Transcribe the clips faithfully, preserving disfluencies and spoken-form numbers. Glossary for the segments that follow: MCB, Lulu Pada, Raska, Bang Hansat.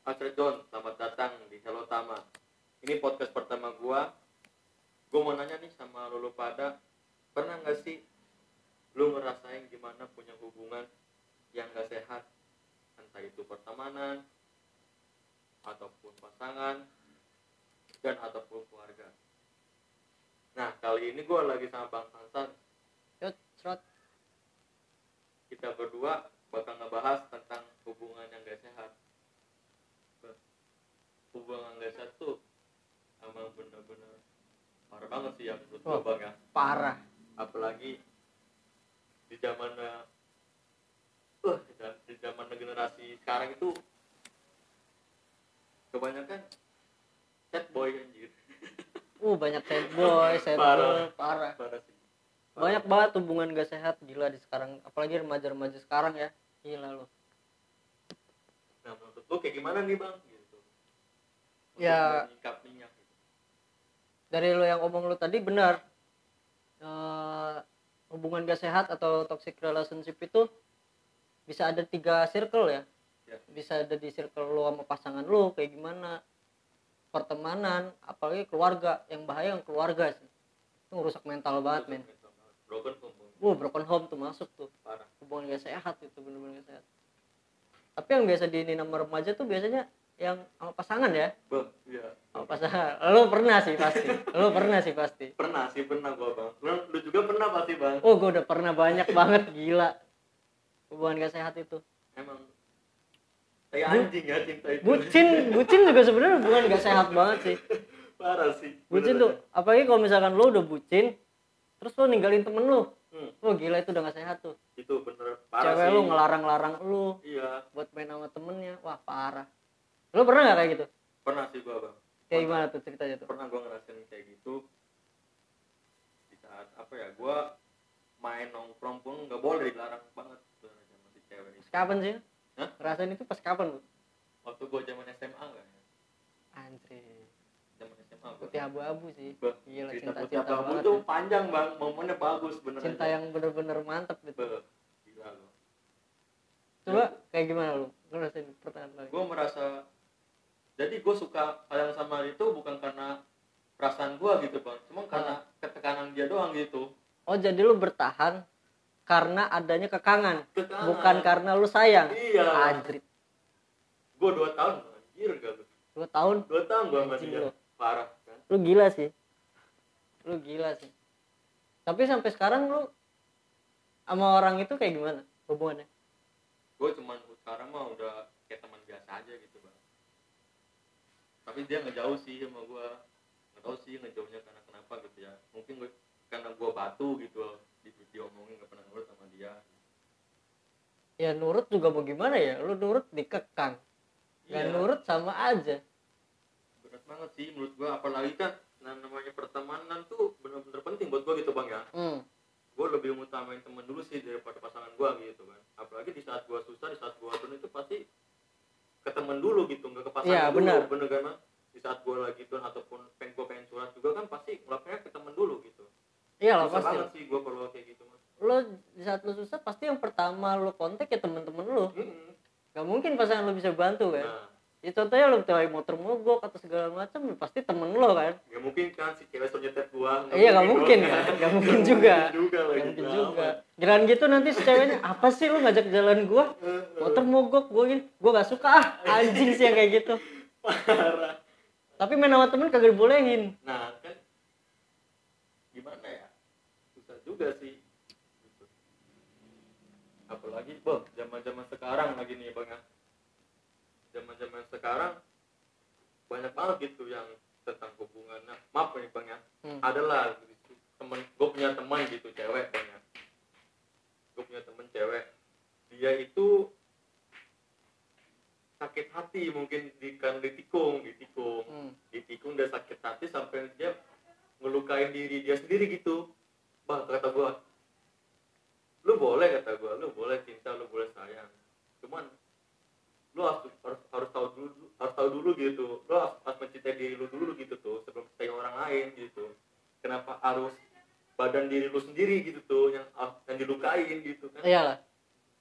Acredon, selamat datang di Hello Tama. Ini podcast pertama gua. Gua mau nanya nih sama Lulu Pada, pernah nggak sih lu ngerasain gimana punya hubungan yang nggak sehat, entah itu pertemanan ataupun pasangan dan ataupun keluarga? Nah, kali ini gua lagi sama Bang Hansat. Yot, serot. Kita berdua bakal ngebahas tentang hubungan yang nggak sehat. Hubungan nggak sehat tuh emang bener-bener parah banget sih ya menurut oh, Bang ya. Parah. Apalagi di zaman uh, di zaman generasi sekarang itu kebanyakan sad boy anjir. Uh banyak sad boy, sad parah. boy, parah. parah sih. Parah. Banyak banget hubungan gak sehat gila di sekarang, apalagi remaja-remaja sekarang ya. Gila lo. Nah, menurut lu kayak gimana nih, Bang? Gitu. Untuk ya menyikapinya gitu. Dari lo yang omong lo tadi benar. Uh, hubungan gak sehat atau toxic relationship itu bisa ada tiga circle ya, ya. Bisa ada di circle lo sama pasangan lo kayak gimana, pertemanan, apalagi keluarga. Yang bahaya yang keluarga sih, itu ngerusak mental banget men. Broken home, uh, broken home tuh masuk tuh. Parah. Hubungan gak sehat itu bener-bener gak sehat. Tapi yang biasa di nomor remaja tuh biasanya yang sama pasangan ya, Bang, ya. Sama pasangan, lo pernah sih pasti. Lo pernah sih pasti pernah sih pernah gua Bang. Lu juga pernah pasti Bang. Oh gua udah pernah banyak banget gila hubungan gak sehat itu. Emang kayak anjing ya cinta itu. Bucin, bucin juga sebenarnya hubungan gak sehat banget sih. Parah sih. Bucin tuh, apalagi kalau misalkan lo udah bucin, terus lo ninggalin temen lo, hmm. oh gila itu udah gak sehat tuh. Itu bener parah. Cewek sih. Cewek lo ngelarang-larang lo, iya, buat main sama temennya, wah parah. Lo pernah gak kayak gitu? Pernah sih gua Bang. Kayak gimana tuh ceritanya tuh? Pernah gua ngerasain kayak gitu. Di saat apa ya, gua main nongkrong pun gak boleh, dilarang banget tuh sama si cewek itu. Kapan sih? Hah? Rasain itu pas kapan lu? Waktu gua zaman S M A kan. Anjir. Zaman S M A. Putih abu-abu sih. Bah, gila cinta putih abu-abu tuh panjang Bang, momennya bagus bener. Cinta aja yang bener-bener mantep gitu. Bah, gila lu. Coba ya, kayak gimana lu? Ngerasain pertanyaan lagi. Gua merasa jadi gua suka hal yang sama itu bukan karena perasaan gua gitu Bang, cuma karena nah. ketekanan dia doang gitu. Oh, jadi lu bertahan karena adanya kekangan, kekangan, bukan karena lu sayang. Iya. Anjir. Gua dua tahun anjir gak lu. dua tahun? dua tahun gua sama dia. Parah kan. Lu gila sih. Lu gila sih. Tapi sampai sekarang lu sama orang itu kayak gimana hubungannya? Gua cuman sekarang mah udah kayak teman biasa aja gitu, Bang. Tapi dia ngejauh sih sama gua. Enggak tahu sih ngejauhnya karena kenapa gitu ya. Mungkin gua karena gua batu gitu. Diomongin gak pernah nurut sama dia. Ya nurut juga mau gimana ya, lu nurut dikekang. Gak ya, nurut sama aja. Berat banget sih menurut gua, apalagi kan nah, namanya pertemanan tuh benar-benar penting buat gua gitu Bang ya. Hmm. Gua lebih mengutamain temen dulu sih daripada pasangan gua gitu kan. Apalagi di saat gua susah, di saat gua down itu pasti ke temen dulu gitu, gak ke pasangan ya, dulu. Bener. Bener kan Bang? Di saat gua lagi down ataupun pengen gua pengen curhat juga kan pasti ngelakuinnya ke temen dulu gitu. Iya lah pasti. Banget sih gua kalau kayak gitu Mas. Lo di saat lo susah pasti yang pertama lo kontak ya teman-teman lo. Mm-hmm. Gak mungkin pasangan lo bisa bantu kan. Nah. Ya contohnya lo ketawain motor mogok atau segala macam pasti temen lo kan. Gak mungkin kan si cewek so nyetet gua. Iya gak mungkin kan. Gak, gak mungkin juga. juga gak mungkin juga. juga. Jalan gitu nanti si ceweknya apa sih lo ngajak jalan gua? Motor mogok gua gini. Gua gak suka ah anjing sih yang kayak gitu. Parah. Tapi main sama temen kagak dibolehin. Nah kan gimana ya? Juga sih gitu. Apalagi Bang zaman-zaman sekarang lagi nih Bang ya, zaman-zaman sekarang banyak banget gitu yang tentang hubungan. Nah, maaf nih Bang ya, hmm. adalah temen gue punya teman gitu cewek Bang ya, gue punya temen cewek, dia itu sakit hati mungkin dikan ditikung ditikung hmm. ditikung dia sakit hati sampai dia ngelukain diri dia sendiri gitu. Bah, kata gue, lu boleh kata gue, lu boleh cinta, lu boleh sayang, cuman lu harus harus, harus tahu dulu harus tahu dulu gitu, lu harus, harus mencintai diri lu dulu gitu tuh sebelum mencintai orang lain gitu. Kenapa harus badan diri lu sendiri gitu tuh yang yang dilukain gitu kan? Iyalah.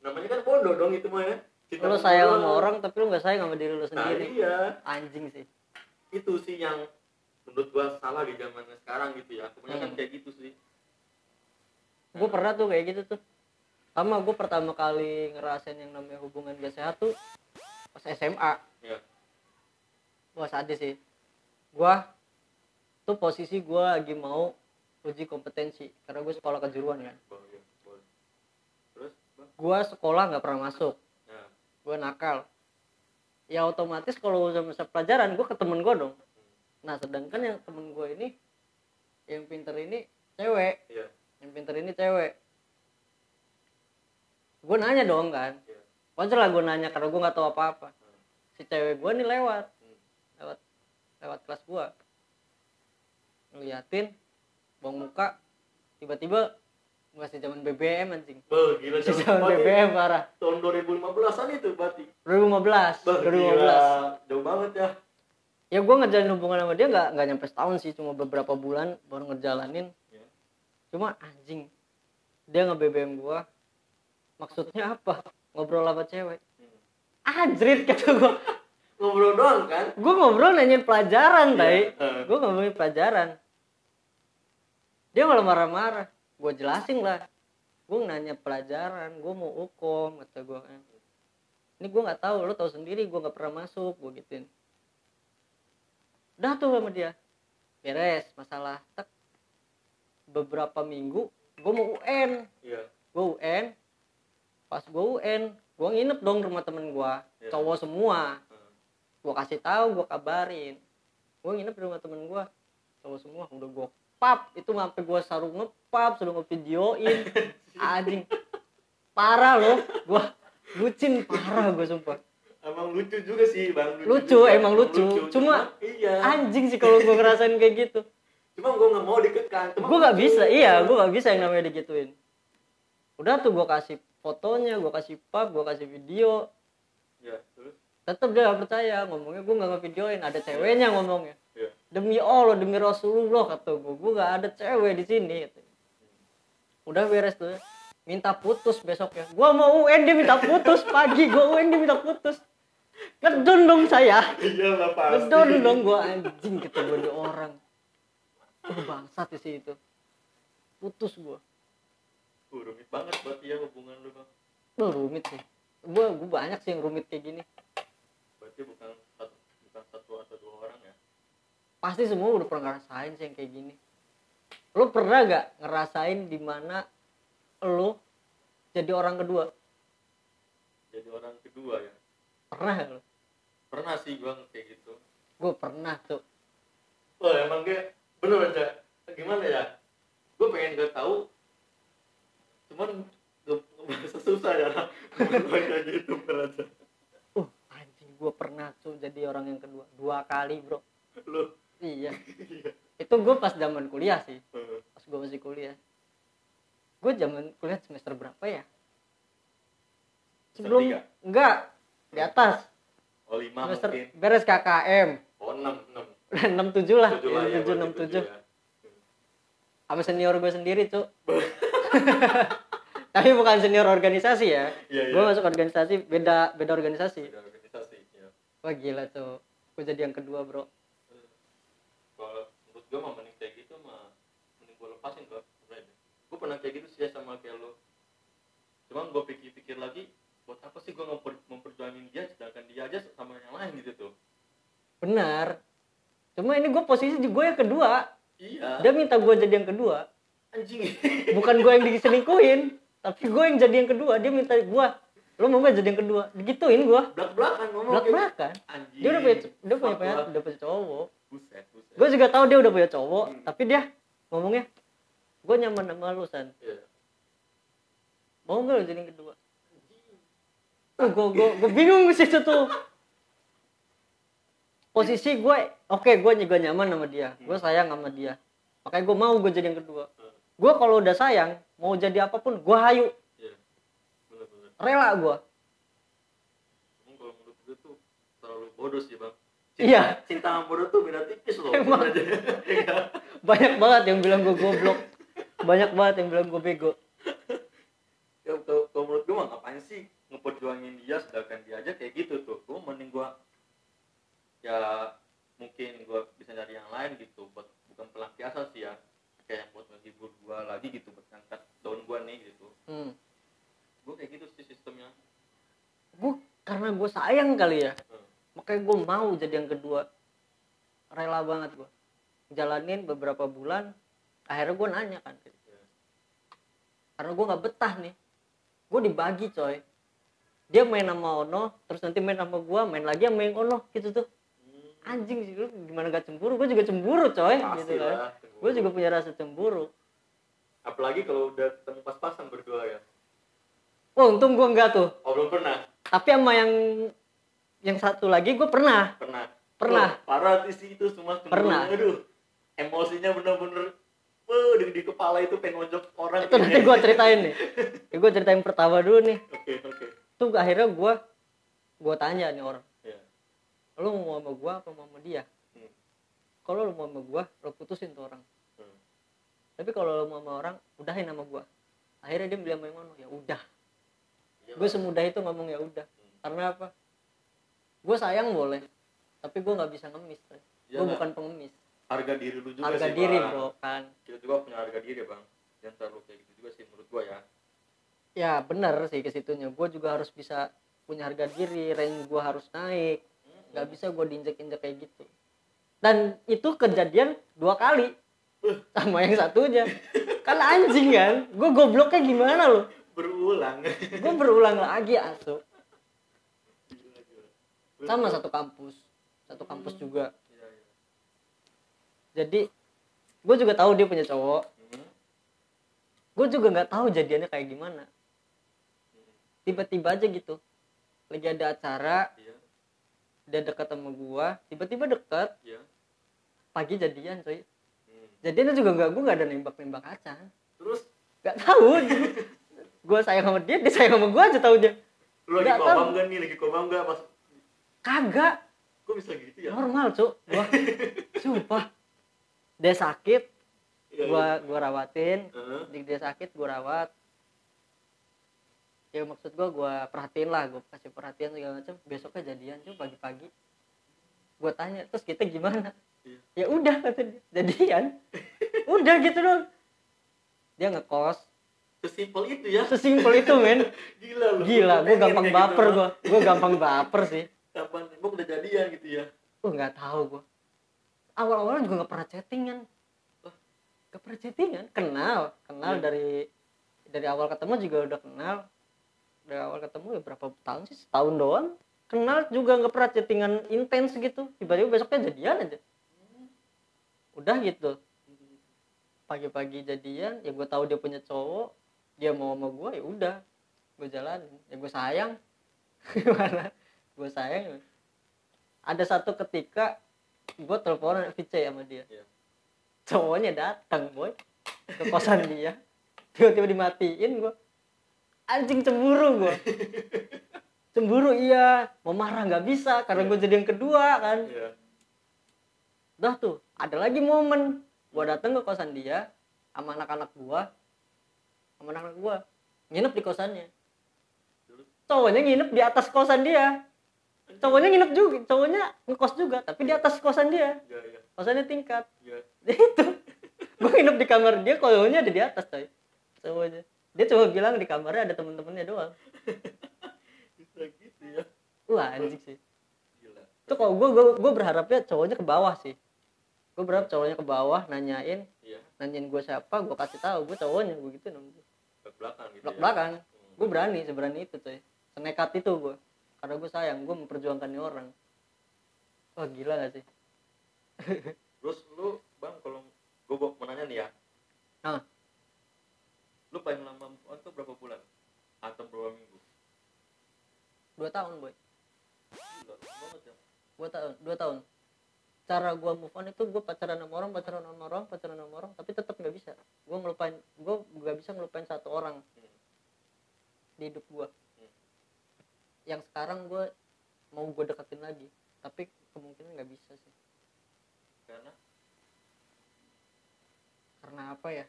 Namanya kan bodoh dong itu mah ya. Lu sayang sama orang tapi lu nggak sayang sama diri lu sendiri. Nah, iya. Anjing sih. Itu sih yang menurut gua salah di zamannya sekarang gitu ya. Pokoknya hmm. kan kayak gitu sih. Nah. Gua pernah tuh kayak gitu tuh. Sama gua pertama kali ngerasain yang namanya hubungan gak sehat tuh pas S M A. Iya. Wah sadis sih. Gua tuh posisi gua lagi mau uji kompetensi karena gua sekolah kejuruan kan. Gua sekolah nggak pernah masuk, ya. Gua nakal, ya otomatis kalau masa pelajaran gua ke temen gua dong. Nah sedangkan yang temen gua ini, yang pinter ini cewek, ya. yang pinter ini cewek. Gua nanya dong kan, ya. wajar lah gua nanya karena gua nggak tahu apa-apa. Ya. Si cewek gua nih lewat, hmm. lewat, lewat kelas gua, ngeliatin, bong muka, tiba-tiba. Masih zaman B B M anjing. Beuh, gila zaman, zaman B B M parah. Tahun dua ribu lima belasan itu berarti. dua ribu lima belas Beuh, dua ribu lima belas Jauh banget ya. Ya gue ngejalin hubungan sama dia enggak enggak nyampe setahun sih, cuma beberapa bulan baru ngejalanin. Yeah. Cuma anjing. Dia nge-B B M gue. Maksudnya apa? Ngobrol sama cewek. Hmm. Anjrit kata gue. Ngobrol doang kan? Gue ngobrol nanyain pelajaran, yeah. Tai. Uh. Gue ngomongin pelajaran. Dia malah marah-marah. Gue jelasin lah, gue nanya pelajaran, gue mau ukom, kata gue kan. Ini gue nggak tahu, lo tahu sendiri, gue nggak pernah masuk, gue gituin. Udah tuh sama dia, beres masalah. Tek. Beberapa minggu, gue mau U N, yeah. gue U N, pas gue U N, gue nginep dong rumah temen gue, yeah. cowok semua. Hmm. Gue kasih tahu, gue kabarin, gue nginep di rumah temen gue, cowok semua, udah gue pap itu sampai gua sarung ngepap, suruh ngevideoin anjing. Parah loh, gua bucin parah gua sumpah. Emang lucu juga sih, Bang. Lucu, lucu emang lucu. lucu. Cuma, cuma iya. Anjing sih kalau gua ngerasain kayak gitu. Cuma gua enggak mau dikekang. Cuma gua enggak bisa. Iya, gua enggak bisa yang namanya digituin. Udah tuh gua kasih fotonya, gua kasih pap, gua kasih video. Ya, terus tetap dia gak percaya, ngomongnya gua enggak ngevideoin, ada ceweknya ngomongnya. Demi Allah, demi Rasulullah kata gue, gue gak ada cewek di sini. Udah beres tuh, minta putus besoknya. Gue mau U N dia minta putus pagi, gue U N dia minta putus. Ngedon dong saya, ngedon dong gue anjing kata gue di orang. Oh, bangsat sih itu, putus gue. Uh, rumit banget buat dia hubungan lu Bang. Uh, rumit sih, gue gue banyak sih yang rumit kayak gini. Berarti bukan satu, bukan satu atau dua orang ya? Pasti semua udah pernah ngerasain sih yang kayak gini. Lo pernah gak ngerasain dimana lo jadi orang kedua? Jadi orang kedua ya? Pernah gak lo? Pernah sih gue kayak gitu. Gue pernah tuh. Wah oh, emang gue bener aja. Gimana ya? Gue pengen gak tahu. Cuman gue susah ya. Gue kayak gitu pernah aja. Uh anjing gue pernah tuh jadi orang yang kedua. Dua kali bro. Lo? Iya. Itu gue pas zaman kuliah sih. Pas gue masih kuliah. Gue zaman kuliah semester berapa ya? Sebelum tiga Enggak. Di atas. Oh lima semester mungkin. Beres K K M. Oh enam enam. enam tujuh lah. tujuh enam tujuh Ya. Sama senior gue sendiri, Cuk. Tapi bukan senior organisasi ya. Iya, gue iya. masuk organisasi beda beda organisasi. Beda organisasi, iya. Wah gila, Cuk. Gue jadi yang kedua, Bro. Kalau menurut gue mah mending kayak gitu mah mending gue lepasin gue sebenarnya. Gue pernah kayak gitu sih sama kayak lo. Cuma gue pikir-pikir lagi, buat apa sih gue memper, memperjuangin dia sedangkan dia aja sama yang lain gitu tuh. Benar. Cuma ini gue posisi gue yang kedua. Iya. Dia minta gue jadi yang kedua. Anjing. Bukan gue yang diselingkuhin, tapi gue yang jadi yang kedua. Dia minta gue, lo mau gak jadi yang kedua? Digituin gue. Blak-blakan ngomong. Blak-blakan. Anjing. Dia udah punya, dia punya, punya, udah punya cowok. Buset, buset. Gue juga tahu dia udah punya cowok, hmm. tapi dia ngomongnya, gue nyaman sama lu, San. Yeah. Mau nggak lu jadi yang kedua? Tuh, gue gue gue bingung sih itu tuh. Posisi gue, oke, okay, gue juga nyaman sama dia, hmm. gue sayang sama dia, makanya gue mau gue jadi yang kedua. Hmm. Gue kalau udah sayang, mau jadi apapun, gue hayu, yeah. bener, bener. rela gue. Emang kalau menurut gue tuh terlalu bodoh sih Bang. Iya, cinta bodoh tuh beda tipis loh. Emang. Banyak banget yang bilang gue goblok. Banyak banget yang bilang gue bego. Ya, kalau menurut gue mah ngapain sih ngeperjuangin dia sedangkan dia ya mungkin gue bisa nyari yang lain gitu, buat bukan pelampiasan sih ya, kayak yang buat menghibur gue lagi gitu, buat ngangkat down gue nih gitu. Hmm. Gue kayak gitu sih sistemnya. Bu, karena gue sayang kali ya, hmm. makanya gue mau jadi yang kedua. Rela banget gue jalanin beberapa bulan, akhirnya gue nanya kan, yeah. karena gue nggak betah nih, gue dibagi coy. Dia main sama Ono, terus nanti main sama gue, main lagi sama yang Ono gitu tuh. Anjing sih, lu gimana gak cemburu? Gue juga cemburu coy. Pasti gitu lah, kan. Gue juga punya rasa cemburu. Apalagi kalau udah ketemu pas-pasan berdua ya. Oh untung gue enggak tuh. Oh belum pernah. Tapi sama yang yang satu lagi gue pernah. Pernah. Pernah. Oh, parah sih itu semua cemburu. Pernah. Aduh, emosinya bener-bener. Wah, di, di kepala itu pengen ngojok orang. Itu nanti gue ceritain nih. Ya, gue ceritain pertama dulu nih. Oke okay, oke. Okay. Tuh akhirnya gue gue tanya nih orang. Lu mau sama gue apa mau sama dia? Hmm. Kalau lu mau sama gue, lu putusin tuh orang. Hmm. Tapi kalau lu mau sama orang, udahin sama gue. Akhirnya dia bilang sama Ono, ya udah. Gue semudah itu ngomong ya udah. Hmm. Karena apa? Gue sayang boleh, tapi gue nggak bisa ngemis. Gue bukan pengemis. Harga diri lu juga harga sih. Harga diri bang. Bro kan. Kita juga punya harga diri ya bang. Jangan terlalu kayak gitu juga sih menurut gue ya. Ya benar sih kesitunya. Gue juga harus bisa punya harga diri. Range gue harus naik. Gak bisa gue diinjek-injek kayak gitu. Dan itu kejadian dua kali sama yang satunya. Kan anjing kan. Gue gobloknya gimana loh. Berulang. Gue berulang lagi asu. Sama satu kampus. Satu kampus juga. Jadi gue juga tahu dia punya cowok. Gue juga gak tahu jadiannya kayak gimana. Tiba-tiba aja gitu. Lagi ada acara, dia dekat sama gua, tiba-tiba dekat, yeah. pagi jadian coy. Hmm. Jadiannya juga nggak, gua nggak ada nembak-nembak aja. Terus nggak tahu, gua sayang sama dia, dia sayang sama gua aja taunya. Lu lagi kobam nggak nih, lagi kobam nggak pas? Kagak. Kok bisa gitu ya? Normal coy, gua sumpah. Dia sakit, yeah, gua yeah. gua rawatin. Uh-huh. Dia sakit, gua rawat. Ya maksud gue, gue perhatiin lah, gue kasih perhatian segala macam. Besoknya jadian cuy pagi-pagi. Gue tanya, terus kita gimana? Iya. Ya udah kata dia, jadian. Udah gitu dong. Dia ngekos. Sesimpel itu ya? Sesimpel itu men. Gila loh. Gila, gue gampang baper gitu, gue. Gue gampang baper sih. Kapan? Gue udah jadian gitu ya? Gue gak tahu gue. Awal-awal juga gak pernah chattingan. Gak pernah chattingan, kenal. Kenal ya. dari dari awal ketemu juga udah kenal. Dari awal ketemu ya berapa tahun sih, setahun doang. Kenal juga gak pernah chattingan intens gitu. Tiba-tiba besoknya jadian aja. Udah gitu. Pagi-pagi jadian, ya gue tahu dia punya cowok. Dia mau sama gue, ya udah. Gue jalanin. Ya gue sayang. Gimana? Gue sayang. Ada satu ketika, gue teleponan V C sama dia. Cowoknya datang boy. Ke kosan dia. Tiba-tiba dimatiin gue. Anjing cemburu gue. Cemburu iya. Mau marah gak bisa. Karena gue jadi yang kedua kan. Yeah. Dah tuh. Ada lagi momen. Gue datang ke kosan dia. Sama anak-anak gue. Sama anak-anak gue. Nginep di kosannya. Cowoknya nginep di atas kosan dia. Cowoknya nginep juga. Cowoknya ngekos juga. Tapi di atas kosan dia. Yeah, yeah. Kosannya tingkat. Yeah. Itu. Gue nginep di kamar dia. Cowoknya ada di atas coy. Cowoknya. Dia cuma bilang di kamarnya ada temen-temennya doang. Bisa gitu ya. Wah anjik sih. Gila. Itu kalau gue, gue gue berharapnya cowoknya ke bawah sih. Gue berharap cowoknya ke bawah nanyain, iya. nanyain gue siapa, gue kasih tahu gue cowoknya, gue gitu nunggu. Belak-belakan gitu. Belak-belakan. Ya? Hmm. Gue berani, seberani itu coy. Senekat itu gue. Karena gue sayang, gue memperjuangkan orang. Wah oh, gila gak sih? Terus lu bang kalau gue mau nanya nih ya. Nah. Lu paling lama move on tuh berapa bulan? Atau berapa minggu? Dua tahun boy. Gila, banget ya? Dua tahun, dua tahun. Cara gue move on itu gue pacaran sama orang, pacaran sama orang, pacaran sama orang, tapi tetap nggak bisa. Gue ngelupain, gue nggak bisa ngelupain satu orang hmm. di hidup gue. Hmm. Yang sekarang gue mau gue deketin lagi, tapi kemungkinan nggak bisa sih. Karena? Karena apa ya?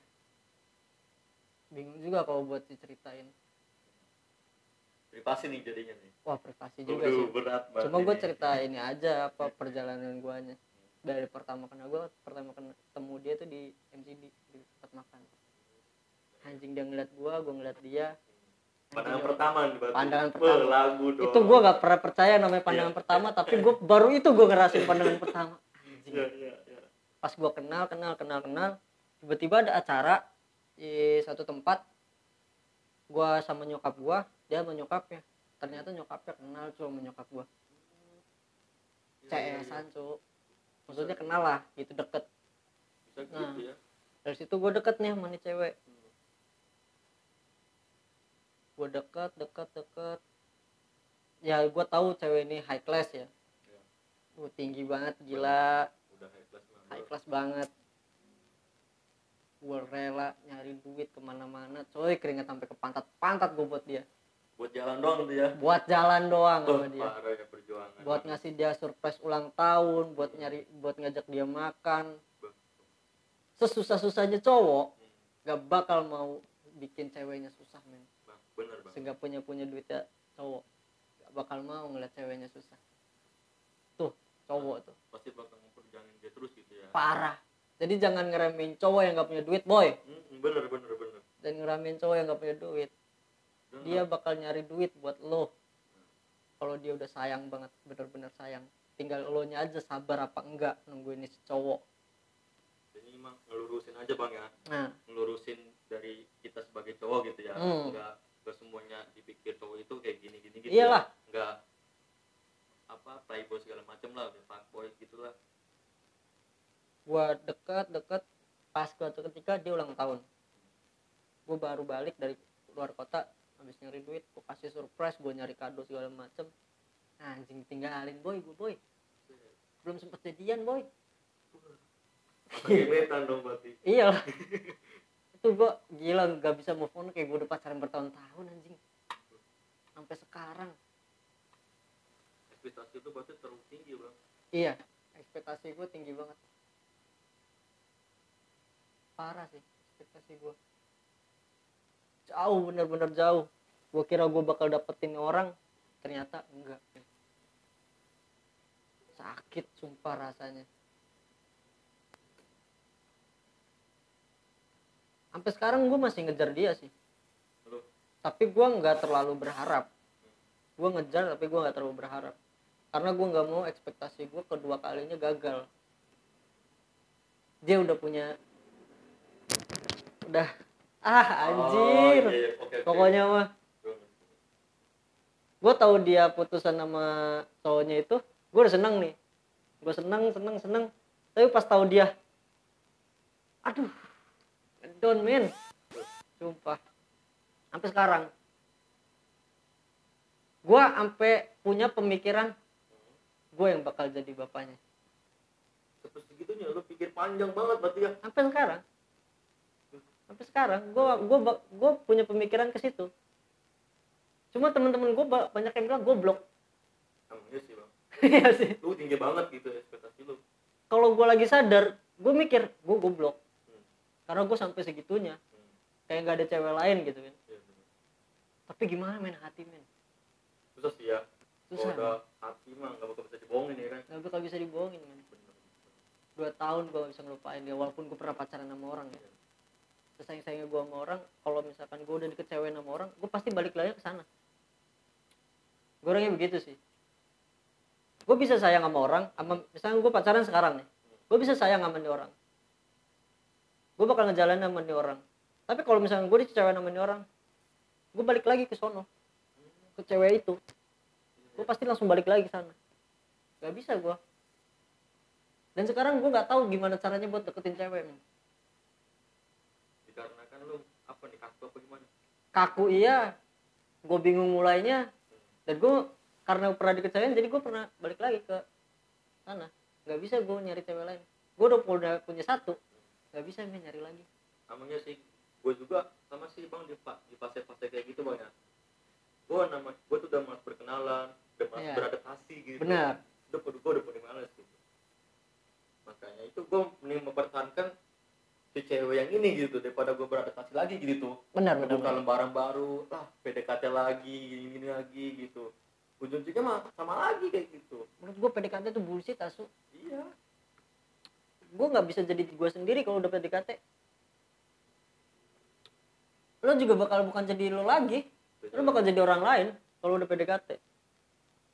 Bingung juga kalau buat diceritain. privasi nih jadinya nih. Wah, privasi juga. Udah, sih berat banget. Cuma gue cerita ini aja apa perjalanan guanya. Dari pertama kena gue, pertama kena ketemu dia tuh di M C B, di tempat makan. Anjing, dia ngeliat gue, gue ngeliat dia. Pandangan pertama nih, pandangan pertama. Lagu dong. Itu gue gak pernah percaya namanya pandangan yeah. pertama, tapi gue baru itu gue ngerasain pandangan pertama. Anjing. Yeah, yeah, yeah. Pas gue kenal, kenal, kenal, kenal, tiba-tiba ada acara di satu tempat. Gue sama nyokap gue, dia sama nyokapnya. Ternyata nyokapnya kenal cuma nyokap gue. C S-an cu. Maksudnya kenal lah, gitu deket. Nah, dari situ gue deket nih sama nih cewek. Gue deket, deket, deket. Ya gue tahu cewek ini high class ya. Gue uh, tinggi banget, gila. Udah high class banget. High class banget. Gue rela nyari duit kemana-mana, coy, keringet sampai ke pantat-pantat gue buat dia. Buat jalan doang tuh ya. Buat jalan doang oh, sama dia. Parah ya perjuangan. Buat ngasih dia surprise ulang tahun, buat nyari, buat ngajak dia makan. Sesusah-susahnya cowok, hmm. gak bakal mau bikin ceweknya susah men. Bener banget. Sehingga punya-punya duitnya cowok gak bakal mau ngeliat ceweknya susah. Tuh cowok nah, tuh pasti bakal memperjuangin dia terus gitu ya. Parah. Jadi jangan ngeremehin cowok yang gak punya duit boy. Bener bener bener. Dan ngeremehin cowok yang gak punya duit. Bener. Dia bakal nyari duit buat lo. Kalau dia udah sayang banget, bener-bener sayang. Tinggal lo nya aja sabar apa enggak nungguin si cowok. Jadi emang ngelurusin aja bang ya. Nah. Ngelurusin dari kita sebagai cowok gitu ya. Hmm. Enggak gak semuanya dipikir cowok itu kayak gini-gini gitu. Iyalah. Ya. Enggak apa playboy segala macem lah, fuckboy gitu lah. Gua deket-deket pas suatu ketika dia ulang tahun. Gua baru balik dari luar kota, habis nyari duit, gua kasih surprise, gua nyari kado segala macem. Nah, anjing tinggalin boy, gua boy. Belum sempet jadian boy. Masa gebetan dong berarti. Iya. Itu gua gila gak bisa move on, kayak gua udah pacaran bertahun-tahun anjing sampai sekarang. Ekspektasi itu berarti terlalu tinggi bang. Iya, ekspektasi gua tinggi banget, parah sih ekspektasi gua. Jauh, bener-bener jauh. Gua kira gua bakal dapetin orang, ternyata enggak. Sakit sumpah rasanya. Sampai sekarang gue masih ngejar dia sih. Halo. Tapi gue nggak terlalu berharap. Gue ngejar tapi gue nggak terlalu berharap. Karena gue nggak mau ekspektasi gue kedua kalinya gagal. Dia udah punya, udah ah anjir. Oh, yeah, okay, pokoknya okay. mah. Gue tahu dia putusan sama cowoknya itu, gue udah seneng nih. Gue seneng, seneng, seneng. Tapi pas tahu dia, aduh. Down men, sumpah. Sampai sekarang, gue sampai punya pemikiran gue yang bakal jadi bapaknya. Terus segitunya lo pikir panjang banget berarti ya? Sampai sekarang, sampai sekarang, gue gue gue punya pemikiran ke situ. Cuma teman-teman gue banyak yang bilang goblok. Namanya sih bang. Iya sih. Lu tinggi banget gitu ekspektasi lu. Kalau gue lagi sadar, gue mikir gue goblok. Karena gue sampai segitunya, hmm. kayak nggak ada cewek lain gitu kan. Ya, tapi gimana main hati men? Susah sih ya. Susah. Udah hati mah nggak bakal bisa dibohongin ya kan? Nggak bakal bisa dibohongin men. Bener. Dua tahun gue nggak bisa ngelupain dia, walaupun gue pernah pacaran sama orang ya. ya. Sesayang-sayangnya gue sama orang, kalau misalkan gue udah dikecewain sama orang, gue pasti balik lagi ke sana. Gue orangnya begitu sih. Gue bisa sayang sama orang, sama misalnya gue pacaran sekarang nih, gue bisa sayang sama dia orang. Gue bakal ngejalanin sama nih orang. Tapi kalau misalnya gue dikecewain sama nih orang, gue balik lagi ke sono, ke cewek itu. Gue pasti langsung balik lagi ke sana. Gak bisa gue. Dan sekarang gue gak tahu gimana caranya buat deketin cewek. Dikarenakan lu apa nih, kaku apa gimana? Kaku iya. Gue bingung mulainya. Dan gue karena pernah dikecewain, jadi gue pernah balik lagi ke sana. Gak bisa gue nyari cewek lain. Gue udah, udah punya satu. Gak bisa men nyari lagi. Namanya sih gue juga sama sih bang di fase-fase kayak gitu bang ya. Gue nama gue tuh udah mas berkenalan, udah mas yeah. beradaptasi gitu. Benar. Udah gue udah punya malas gitu. Makanya itu gue mending mempertahankan si cewek yang ini gitu, daripada gue beradaptasi lagi gitu. Benar, benar. Buka lembaran baru, lah P D K T lagi, gini-gini lagi gitu. Ujung-ujungnya mah sama lagi kayak gitu. Menurut gue P D K T itu bullshit asu. Iya. Gue nggak bisa jadi gue sendiri kalau udah P D K T. Lo juga bakal bukan jadi lo lagi. Betul. Lo bakal jadi orang lain kalau udah P D K T.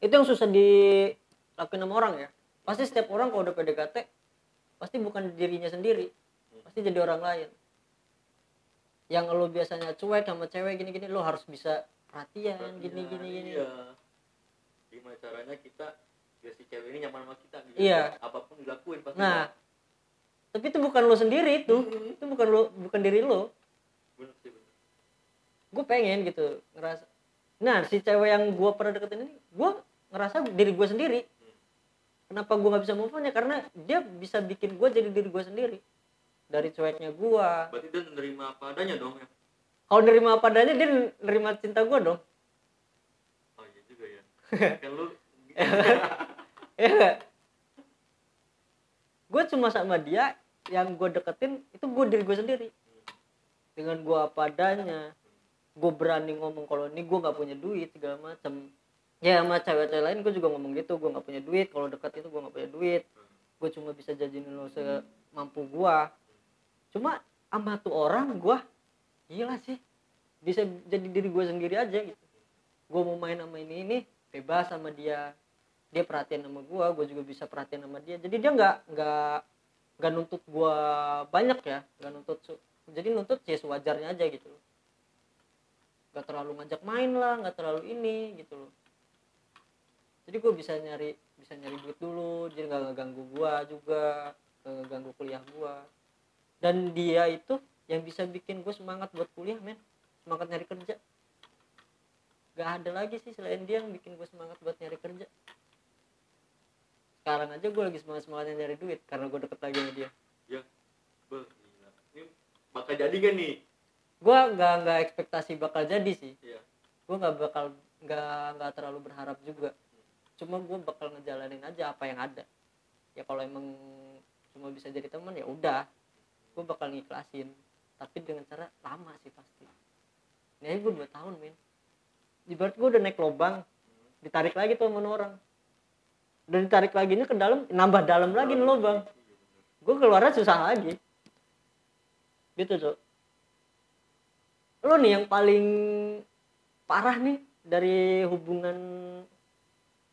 Itu yang susah dilakuin sama orang ya. Pasti setiap orang kalau udah P D K T pasti bukan dirinya sendiri, pasti jadi orang lain. Yang lo biasanya cuek sama cewek gini-gini, lo harus bisa perhatian, perhatian gini-gini. Iya. Gimana caranya kita biar si cewek ini nyaman sama kita gitu. Iya. Apapun dilakuin pasti. Nah. Lo. Tapi itu bukan lo sendiri itu. Mm-hmm. Itu bukan lo, bukan diri lo. Benar sih, benar. Gue pengen gitu ngerasa. Nah, si cewek yang gue pernah deketin ini, gue ngerasa diri gue sendiri. Kenapa gue gak bisa move on ya? Karena dia bisa bikin gue jadi diri gue sendiri. Dari cueknya gue. Berarti dia nerima apa adanya dong ya? Kalau nerima apa adanya, dia nerima cinta gue dong. Oh iya juga ya. Kan lu... ya. Gue cuma sama dia, yang gue deketin, itu gue diri gue sendiri. Dengan gue apa adanya. Gue berani ngomong kalau ini gue gak punya duit, segala macam. Ya sama cewek-cewek lain gue juga ngomong gitu, gue gak punya duit, kalau deket itu gue gak punya duit, gue cuma bisa jajanin lo semampu gue. Cuma sama tuh orang gue, gila sih, bisa jadi diri gue sendiri aja gitu. Gue mau main sama ini, ini bebas sama dia, dia perhatian sama gue, gue juga bisa perhatian sama dia. Jadi dia gak, gak, gak nuntut gue banyak ya, gak nuntut, jadi nuntut ya sewajarnya aja gitu loh. Gak terlalu ngajak main lah, gak terlalu ini gitu loh. Jadi gue bisa nyari bisa nyari duit dulu, jadi nggak ngeganggu gue juga, nggak ngeganggu kuliah gue. Dan dia itu yang bisa bikin gue semangat buat kuliah men, semangat nyari kerja. Gak ada lagi sih selain dia yang bikin gue semangat buat nyari kerja. Sekarang aja gue lagi semangat-semangatnya nyari duit karena gue deket lagi sama dia. Ya, bel, ini bakal jadi gak nih? Gue nggak nggak ekspektasi bakal jadi sih. Ya. Gue nggak bakal nggak nggak terlalu berharap juga. Cuma gue bakal ngejalanin aja apa yang ada ya. Kalau emang cuma bisa jadi teman ya udah, gue bakal ngiklasin, tapi dengan cara lama sih pasti. Ini gue dua tahun men, ibarat gue udah naik lubang, ditarik lagi tuh sama orang, udah ditarik laginya ke dalam, nambah dalam lagi nih lubang, gue keluarnya susah lagi gitu. Cok, lo nih yang paling parah nih dari hubungan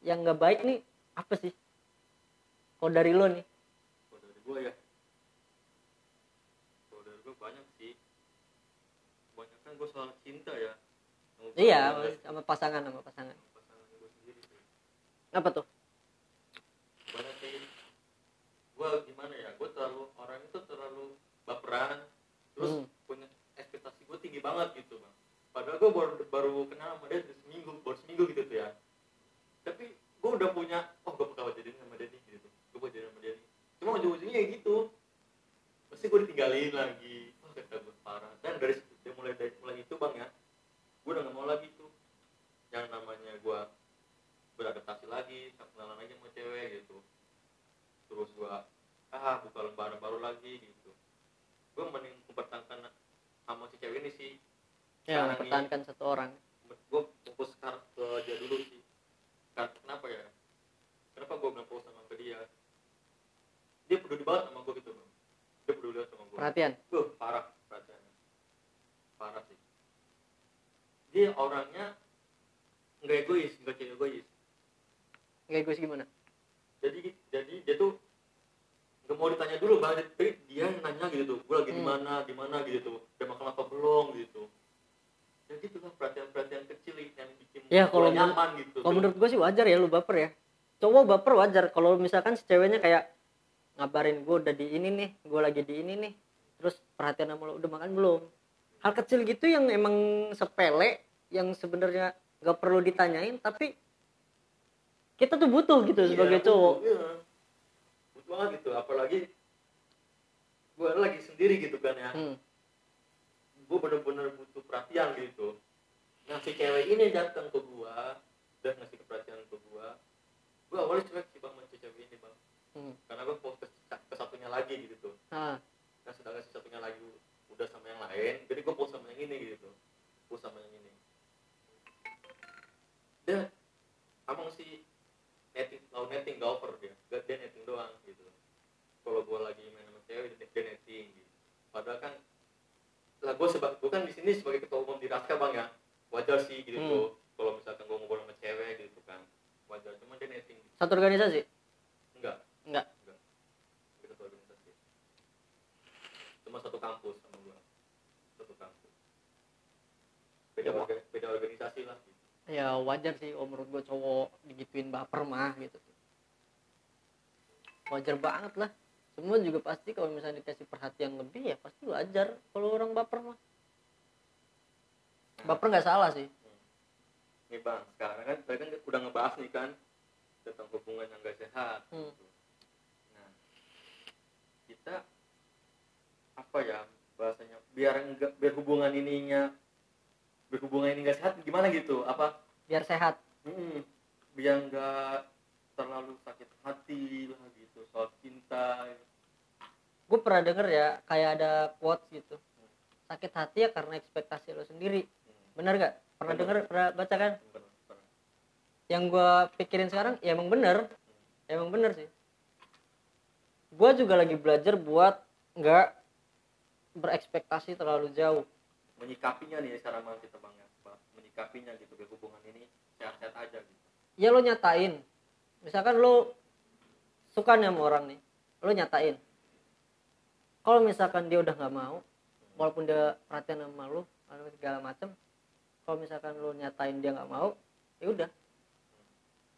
yang nggak baik nih apa sih? Kalau dari lo nih? Kalau dari gue ya, kalau dari gue banyak sih. Banyak kan gue soal cinta ya. Sama iya, sama pasangan, sama pasangan. Sama pasangan gue sendiri sih. Apa tuh? Banyak sih. Gue gimana ya? Gue terlalu orang itu terlalu baperan. Terus hmm. punya ekspektasi gue tinggi banget gitu bang. Padahal gue baru baru kenal sama dia seminggu, baru seminggu gitu tuh ya. Tapi gue udah punya, oh gue bakal jadiin sama dia nih gitu, gue bakal jadiin sama dia nih. Cuma ujung-ujungnya ya gitu, pasti gue ditinggalin lagi. Wah kata gue parah. Dan dari mulai dari mulai itu bang ya, gue udah nggak mau lagi tuh yang namanya gue beradaptasi lagi, kenalan aja sama cewek gitu. Terus gue ah buka lembaran baru lagi gitu. Gue mending mempertahankan sama si cewek ini sih. Ya, mempertahankan satu orang. Gue fokus ke dia dulu sih. Kenapa ya? Kenapa gue bilang fokus sama ke dia? Dia peduli banget sama gue gitu bang. Dia peduli banget sama gue. Perhatian? Tuh, parah perhatiannya. Parah sih. Dia orangnya nggak egois, nggak cewek egois. Nggak egois gimana? Jadi, jadi dia tuh nggak mau ditanya dulu bang. Jadi dia nanya gitu tuh, gue lagi hmm. di mana, di mana gitu tuh. Dia makan apa belum gitu. Jadi itu kan perhatian-perhatian kecil yang bikin ya, kalau nyaman gitu. Kalau menurut gue sih wajar ya lu baper ya. Cowok baper wajar. Kalau misalkan si ceweknya kayak ngabarin gue udah di ini nih, gue lagi di ini nih. Terus perhatian sama lu, udah makan belum? Hal kecil gitu yang emang sepele, yang sebenarnya gak perlu ditanyain, tapi kita tuh butuh gitu iya, sebagai cowok. Iya. Butuh banget gitu. Apalagi gue lagi sendiri gitu kan ya. Hmm. Gue bener-bener butuh perhatian gitu. Nah si cewek ini datang ke gue dan ngasih perhatian ke gue. Gue awalnya cuek sih bang sama cewek ini bang, hmm. karena gue fokus ke satunya lagi gitu. Nah sedangkan si satunya lagi kan di sini sebagai ketua umum di Raska Bang ya, wajar sih gitu tuh. Hmm. Kalau misalkan gue ngobrol sama cewek gitu kan, wajar. Cuman dia netting. Satu organisasi? Enggak. Enggak. Enggak. Kita satu organisasi. Cuma satu kampus sama gue. Satu kampus. Beda ya, orga, beda organisasi lah. Gitu. Ya wajar sih, oh, menurut gue cowok digituin baper mah gitu. Wajar banget lah. Semua juga pasti kalau misalnya dikasih perhatian lebih ya pasti wajar kalau orang baper mah. Baper nggak salah sih. Hmm. Nih Bang, sekarang kan tadi kan udah ngebahas nih kan tentang hubungan yang nggak sehat. Hmm. Gitu. Nah, kita apa ya bahasanya biar enggak, biar hubungan ininya biar hubungan ini nggak sehat gimana gitu? Apa? Biar sehat. Hmm, biar nggak terlalu sakit hati lah gitu soal cinta gitu. Gue pernah denger ya kayak ada quotes gitu, sakit hati ya karena ekspektasi lo sendiri. hmm. Bener gak? Pernah denger? Pernah baca kan? Bener, bener. Yang gue pikirin sekarang ya emang bener. hmm. Emang bener sih. Gue juga lagi belajar buat gak berekspektasi terlalu jauh, menyikapinya nih cara mana kita Bang ya, menyikapinya gitu biar hubungan ini sehat-sehat aja gitu. Ya lo nyatain, misalkan lo suka nih sama orang nih, lo nyatain. Kalau misalkan dia udah nggak mau, walaupun dia perhatian sama lo, atau segala macem, kalau misalkan lo nyatain dia nggak mau, ya udah,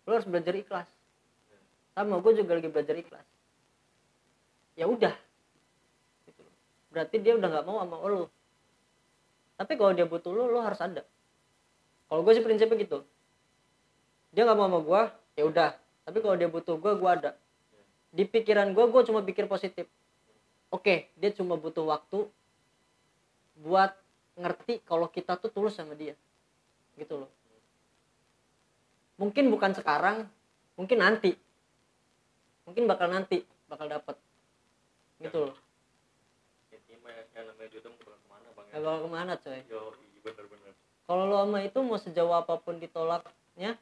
lo harus belajar ikhlas. Sama gue juga lagi belajar ikhlas. Ya udah, berarti dia udah nggak mau sama lo. Tapi kalau dia butuh lo, lo harus ada. Kalau gue sih prinsipnya gitu, dia nggak mau sama gue, ya udah. Tapi kalau dia butuh gue, gue ada. Di pikiran gue, gue cuma pikir positif. Oke, okay, dia cuma butuh waktu buat ngerti kalau kita tuh tulus sama dia. Gitu loh. Mungkin bukan sekarang, mungkin nanti. Mungkin bakal nanti, bakal dapet. Gitu loh. Yang namanya jodoh bakal kemana Bang? Gak bakal kemana coy. Kalau lo sama itu mau sejauh apapun ditolaknya,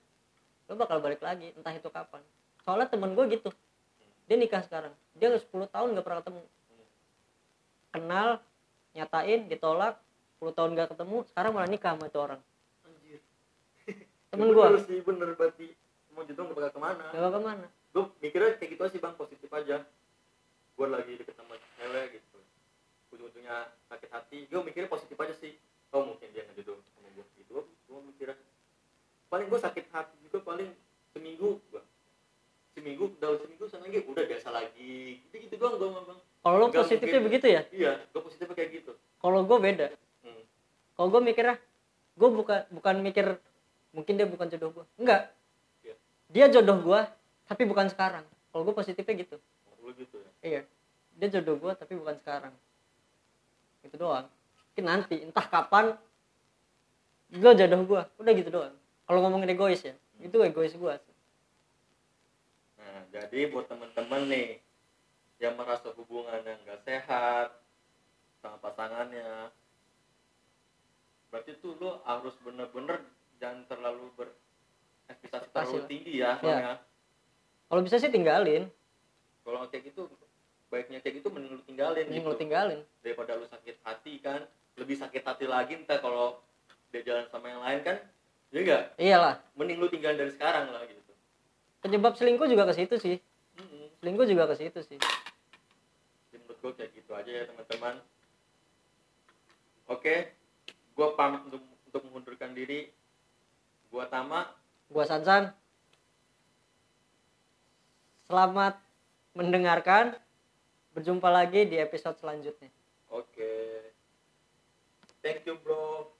lo bakal balik lagi, entah itu kapan. Soalnya temen gue gitu, dia nikah sekarang, dia sepuluh tahun gak pernah ketemu, kenal, nyatain, ditolak, sepuluh tahun gak ketemu, sekarang malah nikah sama itu orang. Anjir. Temen gue bener sih, bener, berarti mau jodoh gak bakal kemana. Gak bakal kemana. Gue mikirnya kayak gitu aja sih Bang, positif aja. Gue lagi deket sama cewek gitu, ujung-ujungnya sakit hati, gue mikirnya positif aja sih. Oh mungkin dia gak jodoh sama gue gitu, gue mikirnya paling gue sakit hati juga paling seminggu gua. Seminggu, daun seminggu sana lagi udah biasa lagi. Gitu-gitu doang gua Bang. Kalau lo positifnya mungkin, begitu ya? Iya, gua positifnya kayak gitu. Kalau gua beda. Hmm. Kalau gua mikirnya gua bukan bukan mikir mungkin dia bukan jodoh gua. Enggak. Iya. Dia jodoh gua, tapi bukan sekarang. Kalau gua positifnya gitu. Kalau lu gitu ya. Iya. Dia jodoh gua tapi bukan sekarang. Gitu doang. Mungkin nanti entah kapan lo jodoh gua. Udah gitu doang. Kalau ngomongin egois ya, hmm. itu egois gue. Nah, jadi buat temen-temen nih yang merasa hubungan yang gak sehat sama pasangannya, berarti tuh lo harus bener-bener jangan terlalu berekspektasi terlalu tinggi ya. Ya. Kalau bisa sih tinggalin. Kalau kayak gitu, baiknya kayak gitu mending lo tinggalin. Mending gitu. Lo tinggalin. Daripada lo sakit hati kan, lebih sakit hati lagi ntar kalau dia jalan sama yang lain kan. Iya enggak? Iyalah. Mending lu tinggalin dari sekarang lah gitu. Penyebab selingkuh juga ke situ sih. Mm-hmm. Selingkuh juga ke situ sih. Jadi menurut gue kayak gitu aja ya teman-teman. Oke. Gua pamit untuk, untuk mengundurkan diri. Gua Tama, gua Sansan. Selamat mendengarkan. Berjumpa lagi di episode selanjutnya. Oke. Thank you, bro.